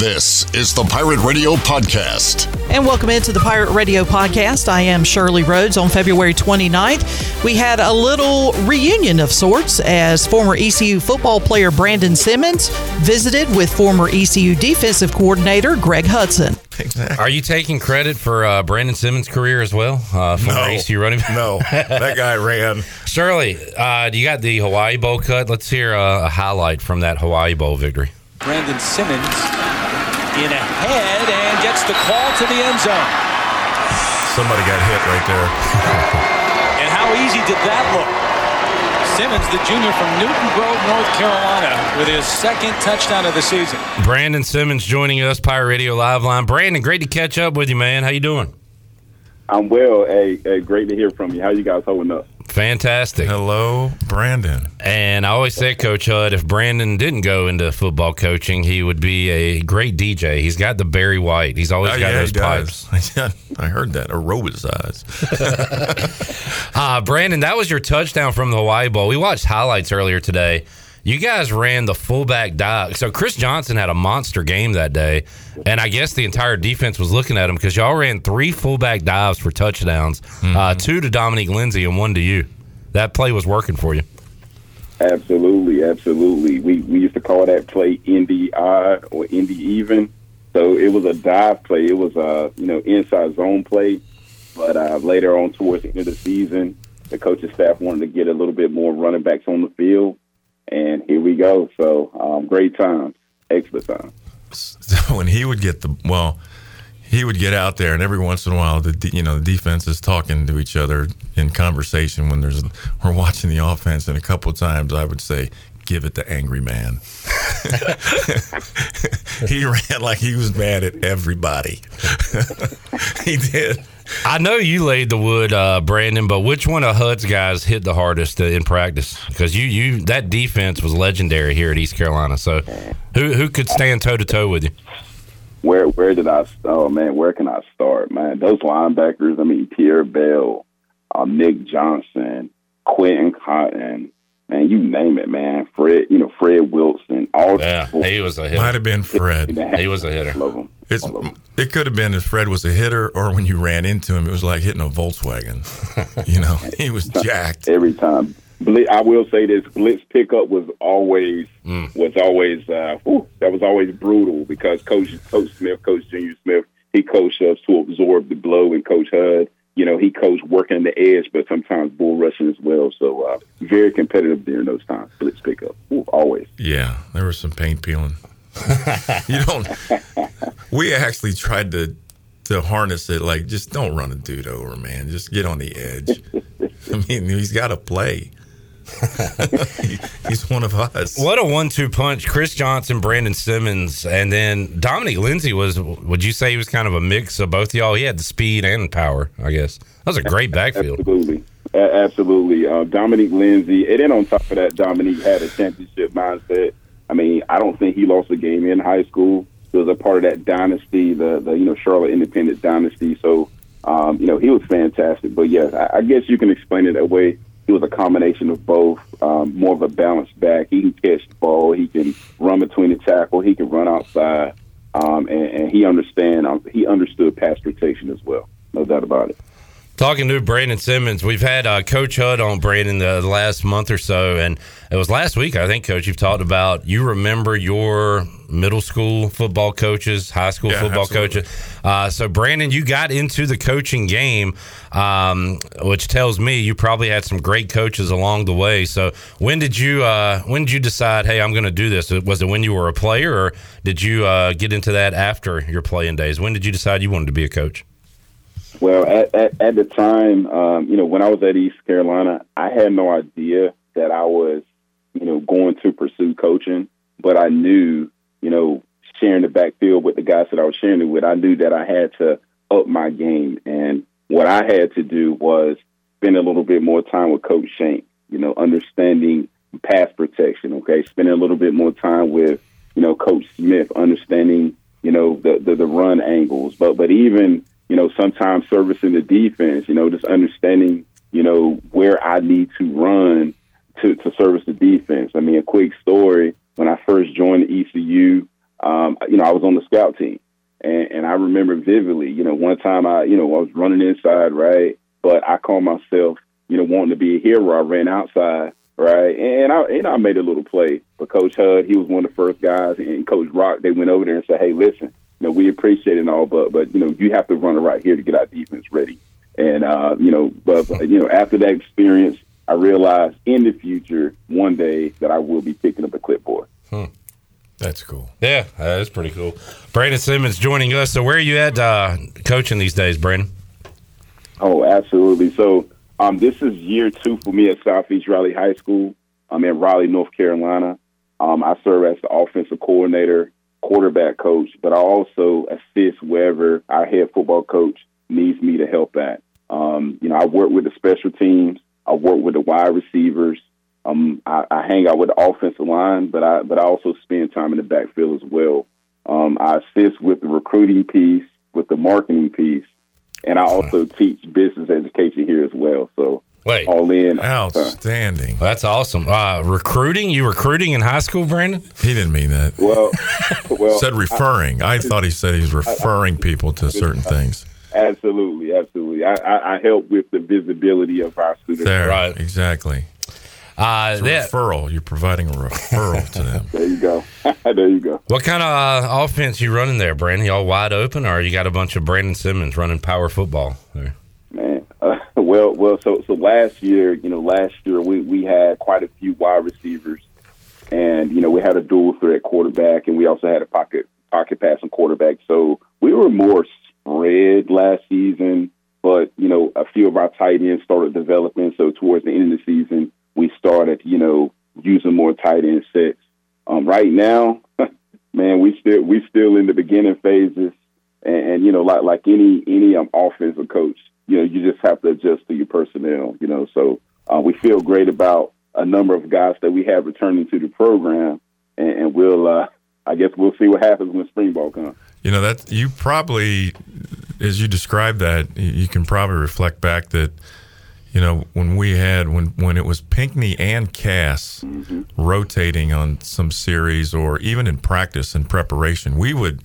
This is the Pirate Radio Podcast. And welcome into the Pirate Radio Podcast. I am Shirley Rhodes. On February 29th, we had a little reunion of sorts as former ECU football player Brandon Simmons visited with former ECU defensive coordinator Greg Hudson. Exactly. Are you taking credit for Brandon Simmons' career as well? No. ECU running back? No. That guy ran. Shirley, you got the Hawaii Bowl cut. Let's hear a highlight from that Hawaii Bowl victory. Brandon Simmons in ahead and gets the call to the end zone. Somebody got hit right there. And how easy did that look? Simmons, the junior from Newton Grove, North Carolina, with his second touchdown of the season. Brandon Simmons joining us, Pirate Radio Live Line. Brandon, great to catch up with you, man. How you doing? I'm well. Hey, great to hear from you. How you guys holding up? Fantastic. Hello, Brandon. And I always say, Coach Hud, if Brandon didn't go into football coaching, he would be a great DJ. He's got the Barry White. He's always got those pipes. Yeah, I heard that. Aerobicized. Brandon, that was your touchdown from the Hawaii Bowl. We watched highlights earlier today. You guys ran the fullback dive. So Chris Johnson had a monster game that day, and I guess the entire defense was looking at him because y'all ran three fullback dives for touchdowns, two to Dominique Lindsey and one to you. That play was working for you. Absolutely. We used to call that play NDI or Indy Even. So it was a dive play. It was a inside zone play. But later on towards the end of the season, the coaching staff wanted to get a little bit more running backs on the field. And here we go. So great time, excellent time. So when he would get he would get out there, and every once in a while, the defense is talking to each other in conversation. When we're watching the offense, and a couple of times I would say, "Give it to angry man." He ran like he was mad at everybody. He did. I know you laid the wood, Brandon, but which one of Hud's guys hit the hardest in practice? Because you that defense was legendary here at East Carolina. So who could stand toe-to-toe with you? Where can I start, man? Those linebackers, Pierre Bell, Nick Johnson, Quentin Cotton, man, you name it, man. Fred Wilson. He was a hitter. Might have been Fred. He was a hitter. Love him. It could have been if Fred was a hitter, or when you ran into him, it was like hitting a Volkswagen. He was jacked every time. I will say this: blitz pickup was always that was always brutal because Coach Junior Smith, he coached us to absorb the blow, and Coach Hud, he coached working the edge, but sometimes bull rushing as well. So very competitive during those times. Blitz pickup, always. Yeah, there was some paint peeling. We actually tried to harness it, like, just don't run a dude over, man. Just get on the edge. He's got to play. He's one of us. What a 1-2 punch. Chris Johnson, Brandon Simmons, and then Dominique Lindsey would you say he was kind of a mix of both of y'all? He had the speed and power, I guess. That was a great backfield. Absolutely. Dominique Lindsey, and then on top of that, Dominique had a championship mindset. I don't think he lost a game in high school. He was a part of that dynasty, the Charlotte Independent dynasty. So, he was fantastic. But, yeah, I guess you can explain it that way. He was a combination of both, more of a balanced back. He can catch the ball. He can run between the tackle. He can run outside. And he understood pass protection as well. No doubt about it. Talking to Brandon Simmons, we've had Coach Hud on Brandon the last month or so, and it was last week, I think, Coach, you've talked about you remember your middle school football coaches, high school football coaches. So, Brandon, you got into the coaching game, which tells me you probably had some great coaches along the way. So when did you decide, hey, I'm going to do this? Was it when you were a player, or did you get into that after your playing days? When did you decide you wanted to be a coach? Well, at the time, when I was at East Carolina, I had no idea that I was, going to pursue coaching. But I knew, sharing the backfield with the guys that I was sharing it with, I knew that I had to up my game. And what I had to do was spend a little bit more time with Coach Shank, understanding pass protection, okay? Spending a little bit more time with, Coach Smith, understanding, the run angles. But even... sometimes servicing the defense, just understanding, where I need to run to service the defense. A quick story, when I first joined the ECU, I was on the scout team. And I remember vividly, one time I was running inside, right? But I called myself, wanting to be a hero. I ran outside, right? And I made a little play. But Coach Hud, he was one of the first guys, and Coach Rock, they went over there and said, hey, listen, we appreciate it and all, but you have to run it right here to get our defense ready. And, after that experience, I realized in the future, one day, that I will be picking up a clipboard. Hmm. That's cool. Yeah, that's pretty cool. Brandon Simmons joining us. So where are you at coaching these days, Brandon? Oh, absolutely. So this is year two for me at Southeast Raleigh High School. I'm in Raleigh, North Carolina. I serve as the offensive coordinator, quarterback coach, but I also assist wherever our head football coach needs me to help at. I work with the special teams. I work with the wide receivers. I hang out with the offensive line, but I also spend time in the backfield as well. I assist with the recruiting piece, with the marketing piece, and I also teach business education here as well. So all in. Outstanding. Well, that's awesome. Recruiting? You recruiting in high school, Brandon? He didn't mean that. Well said referring. I thought he said he's referring people to certain things. Absolutely, absolutely. I help with the visibility of our students. There, right, exactly. Referral. You're providing a referral to them. There you go. There you go. What kind of offense you running there, Brandon? Y'all wide open, or you got a bunch of Brandon Simmons running power football there? Man, so last year we had quite a few wide receivers, and we had a dual threat quarterback, and we also had a pocket passing quarterback. So we were more spread last season, but a few of our tight ends started developing. So towards the end of the season, we started, using more tight end sets. Right now, man, we still in the beginning phases, and like any offensive coach, you just have to adjust to your personnel. So we feel great about a number of guys that we have returning to the program, and we'll, I guess, we'll see what happens when spring ball comes. That you probably, as you describe that, you can probably reflect back that. When we had when it was Pinckney and Cass mm-hmm. rotating on some series or even in practice and preparation, we would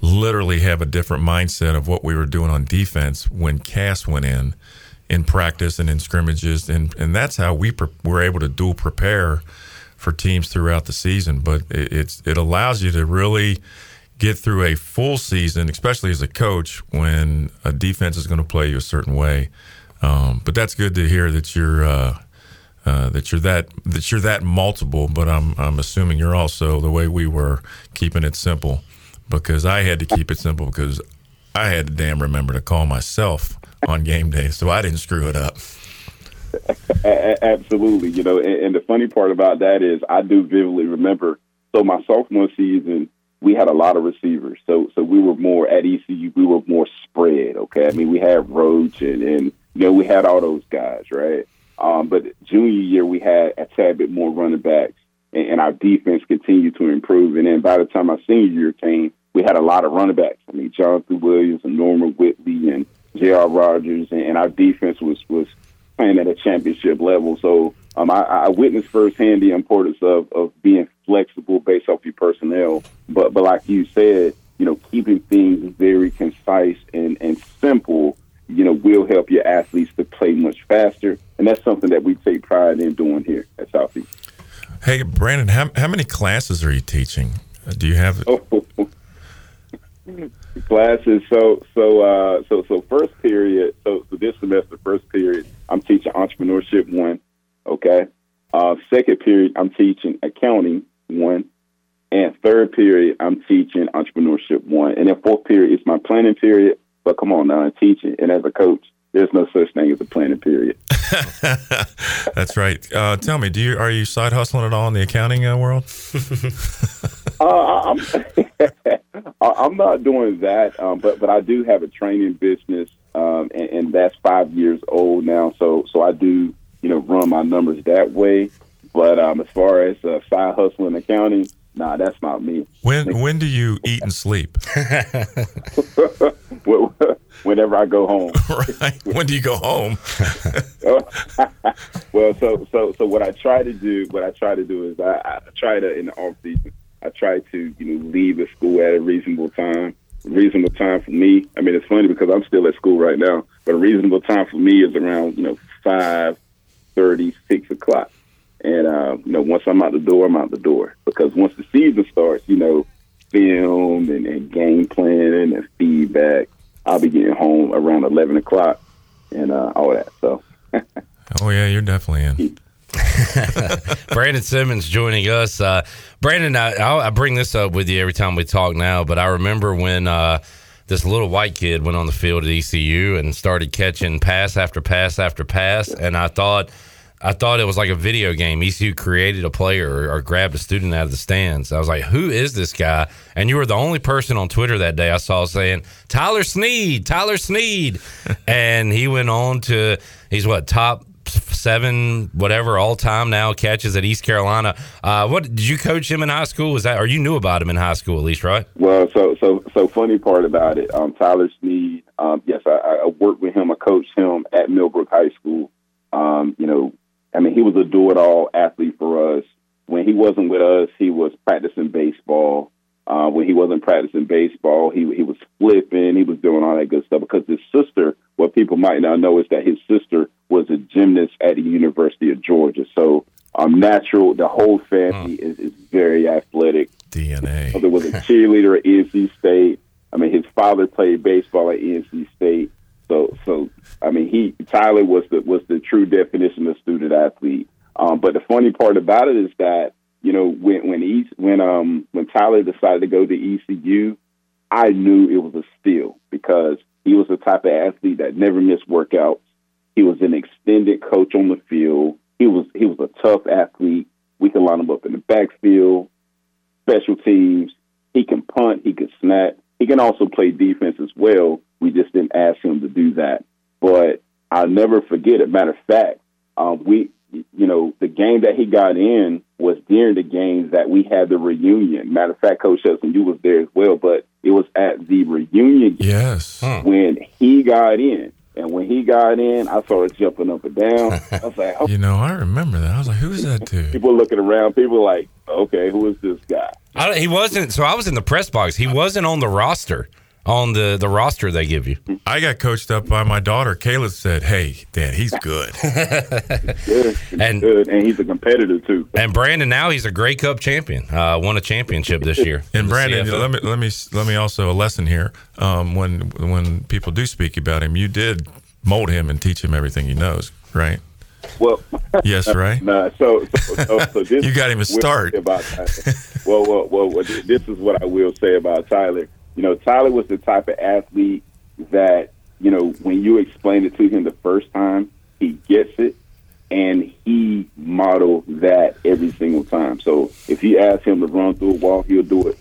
literally have a different mindset of what we were doing on defense when Cass went in practice and in scrimmages, and that's how we were able to dual prepare for teams throughout the season. But it allows you to really get through a full season, especially as a coach, when a defense is going to play you a certain way. But that's good to hear that you're that multiple. But I'm assuming you're also the way we were keeping it simple, because I had to keep it simple because I had to remember to call myself on game day so I didn't screw it up. Absolutely, And the funny part about that is I do vividly remember. So my sophomore season, we had a lot of receivers. So we were more at ECU. We were more spread. Okay, I mean we had Roach and we had all those guys, right? But junior year, we had a tad bit more running backs, and our defense continued to improve. And then by the time our senior year came, we had a lot of running backs. I mean, Jonathan Williams and Norman Whitley and J.R. Rogers, and our defense was playing at a championship level. So I witnessed firsthand the importance of being flexible based off your personnel. But like you said, keeping things very concise and simple will help your athletes to play much faster, and that's something that we take pride in doing here at Southeast. Hey, Brandon, how many classes are you teaching? Do you have classes? So first period. So this semester, first period, I'm teaching entrepreneurship 1. Okay. Second period, I'm teaching accounting 1, and third period, I'm teaching entrepreneurship 1, and then fourth period is my planning period. But come on now, I'm teaching. And as a coach, there's no such thing as a planning period. That's right. Tell me, are you side hustling at all in the accounting world? I'm not doing that, but I do have a training business, and that's 5 years old now. So I do, run my numbers that way. But as far as side hustling accounting, nah, that's not me. When do you eat and sleep? Whenever I go home. Right. When do you go home? Well, so what I try to do is I try to, in the off season, I try to, leave the school at a reasonable time. A reasonable time for me, I mean, it's funny because I'm still at school right now, but a reasonable time for me is around, 5:30, 6 o'clock. And, once I'm out the door, I'm out the door. Because once the season starts, film and game planning and feedback, I'll be getting home around 11 o'clock and all that. So, oh, yeah, you're definitely in. Brandon Simmons joining us. Brandon, I bring this up with you every time we talk now, but I remember when this little white kid went on the field at ECU and started catching pass after pass after pass, and I thought it was like a video game. ECU created a player or grabbed a student out of the stands. I was like, who is this guy? And you were the only person on Twitter that day I saw saying, Tyler Snead. And he went on to, he's what, top 7, whatever, all-time now catches at East Carolina. What did you coach him in high school? Was that, or you knew about him in high school at least, right? Well, so funny part about it, Tyler Snead, yes, I worked with him. I coached him at Millbrook high school. He was a do-it-all athlete for us. When he wasn't with us, he was practicing baseball. When he wasn't practicing baseball, he was flipping. He was doing all that good stuff because his sister, what people might not know is that his sister was a gymnast at the University of Georgia. So natural, the whole family is very athletic. DNA. So there was a cheerleader at NC State. His father played baseball at NC State. So Tyler was the true definition of student athlete. But the funny part about it is that when Tyler decided to go to ECU, I knew it was a steal because he was the type of athlete that never missed workouts. He was an extended coach on the field. He was a tough athlete. We could line him up in the backfield, special teams. He can punt. He could snap. He can also play defense as well. We just didn't ask him to do that. But I'll never forget it. Matter of fact, the game that he got in was during the game that we had the reunion. Matter of fact, Coach Hudson, you was there as well, but it was at the reunion game when he got in. And when he got in, I started jumping up and down. I was like, oh. I remember that. I was like, who's that dude? People looking around. People like, okay, who is this guy? He wasn't. So I was in the press box. He wasn't on the roster. On the roster they give you. I got coached up by my daughter. Kayla said, hey, Dad, he's good. He's good. And he's a competitor, too. And Brandon, now he's a Grey Cup champion. Won a championship this year. And Brandon, let me also a lesson here. When people do speak about him, you did mold him and teach him everything he knows, right? Well, yes, right. Nah, so this you got him a start. Well, this is what I will say about Tyler. Tyler was the type of athlete that, when you explained it to him the first time, he gets it, and he modeled that every single time. So if you ask him to run through a wall, he'll do it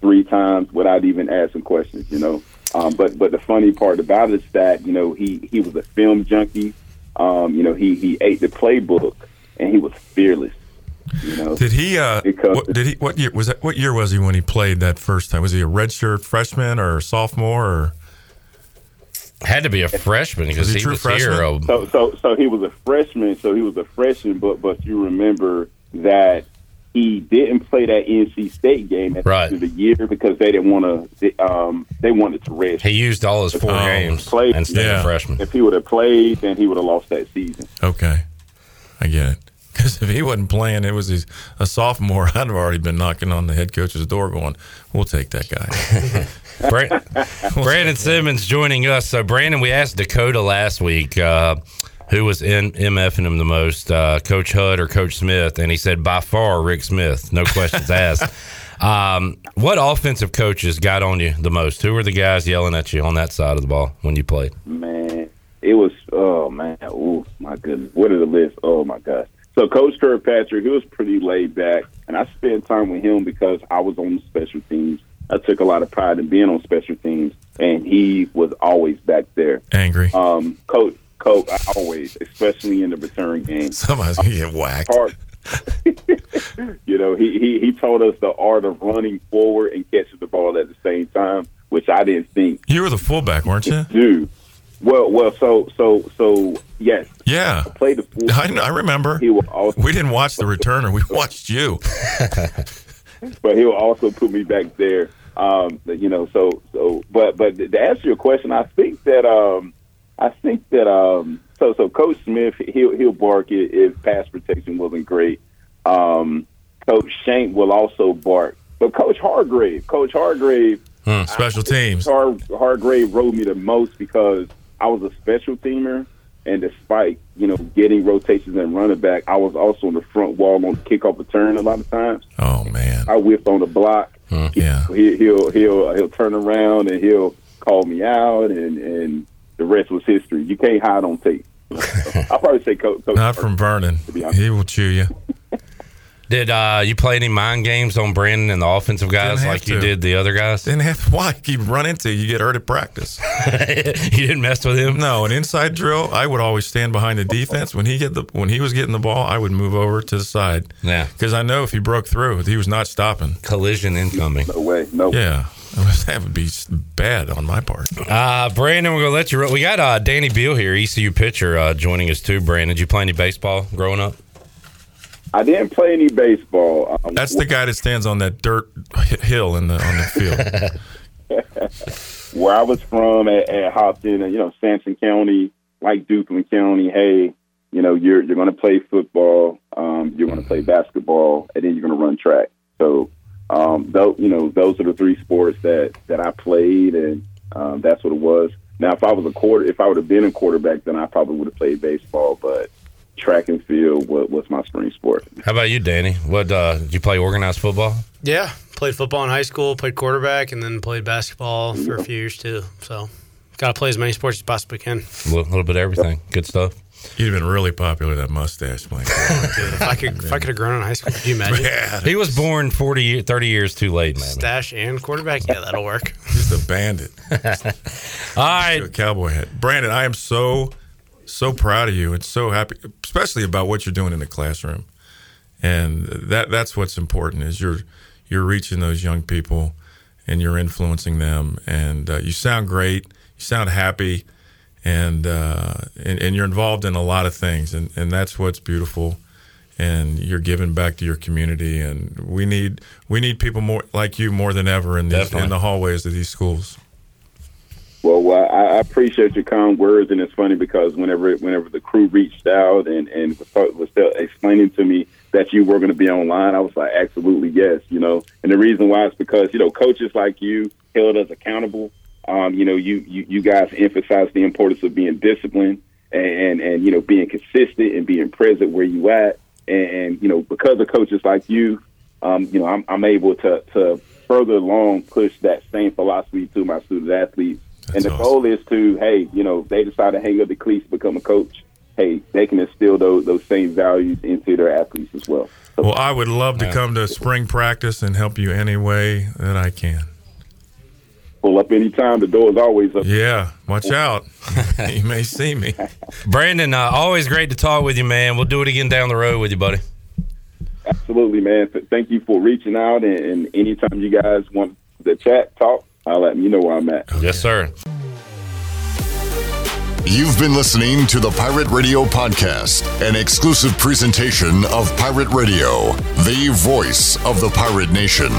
3 times without even asking questions, But the funny part about it is that, he was a film junkie. He ate the playbook, and he was fearless. Did he? What year was that? What year was he when he played that first time? Was he a redshirt freshman or sophomore? Or? Had to be a freshman because he was here. So he was a freshman. But you remember that he didn't play that NC State game at the end of the year because they didn't want to. They wanted to redshirt. He used all his 4 games and stayed a freshman. If he would have played, then he would have lost that season. Okay, I get it. Because if he wasn't playing, it was a sophomore, I'd have already been knocking on the head coach's door going, we'll take that guy. Brandon Simmons joining us. So, Brandon, we asked Dakota last week who was MFing him the most, Coach Hud or Coach Smith, and he said by far Rick Smith, no questions asked. What offensive coaches got on you the most? Who were the guys yelling at you on that side of the ball when you played? Man, it was, oh, man, oh, my goodness. What is the list? Oh, my gosh. So Coach Kirkpatrick, he was pretty laid back, and I spent time with him because I was on special teams. I took a lot of pride in being on special teams, and he was always back there. Angry. Coach, always, especially in the return game. Somebody's going to get whacked. He taught us the art of running forward and catching the ball at the same time, which I didn't think. You were the fullback, weren't you? Dude. Well, so yes. Yeah. I played the fullback. I remember. We didn't watch the returner. We watched you. but he'll also put me back there. But to answer your question, I think that Coach Smith, he'll bark it if pass protection wasn't great. Coach Shank will also bark, but Coach Hargrave, special teams. Hargrave rode me the most because I was a special teamer, and despite getting rotations and running back, I was also on the front wall on the kickoff return a lot of times. Oh man, I whiffed on the block. He'll turn around and he'll call me out, and the rest was history. You can't hide on tape. I'll probably say Coach not from Vernon. He will chew you. Did you play any mind games on Brandon and the offensive guys you did the other guys? Didn't have to. Why? You run into, you get hurt at practice. You didn't mess with him? No, an inside drill, I would always stand behind the defense. When he was getting the ball, I would move over to the side. Yeah. Because I know if he broke through, he was not stopping. Collision incoming. No way. No way. Yeah. That would be bad on my part. Brandon, we're going to let you roll. We got Danny Beal here, ECU pitcher, joining us too. Brandon, did you play any baseball growing up? I didn't play any baseball. That's the guy that stands on that dirt hill on the field. Where I was from at Hopton, Sampson County, like Duplin County, hey, you're going to play football, you're going to play basketball, and then you're going to run track. So, those are the three sports that I played, and that's what it was. Now, if I would have been a quarterback, then I probably would have played baseball, but track and field was my spring sport. How about you, Danny? What did you play organized football? Yeah, played football in high school, played quarterback, and then played basketball for a few years too. So, got to play as many sports as possibly can. A little bit of everything. Good stuff. You'd have been really popular with that mustache. Dude, if I could have grown in high school, could you imagine? Man, he was born 30 years too late, man. Mustache and quarterback? Yeah, that'll work. Just a bandit. All right. A cowboy hat. Brandon, I am so proud of you and so happy, especially about what you're doing in the classroom. And that's what's important is you're reaching those young people and you're influencing them. And you sound great. You sound happy. And you're involved in a lot of things. And that's what's beautiful. And you're giving back to your community. And we need people more like you more than ever in the hallways of these schools. Well, I appreciate your kind words, and it's funny because whenever the crew reached out and was explaining to me that you were going to be online, I was like, absolutely yes, And the reason why is because coaches like you held us accountable. You guys emphasized the importance of being disciplined and being consistent and being present where you at, and because of coaches like you, I'm able to further along push that same philosophy to my student athletes. That's and the awesome. Goal is to, hey, they decide to hang up the cleats, become a coach. Hey, they can instill those same values into their athletes as well. So, well, I would love to come to spring practice and help you any way that I can. Pull up any time. The door's always up. Yeah, watch out. You may see me. Brandon, always great to talk with you, man. We'll do it again down the road with you, buddy. Absolutely, man. Thank you for reaching out. And anytime you guys want to chat, talk, I'll let you know where I'm at. Yes, sir. You've been listening to the Pirate Radio Podcast, an exclusive presentation of Pirate Radio, the voice of the Pirate Nation.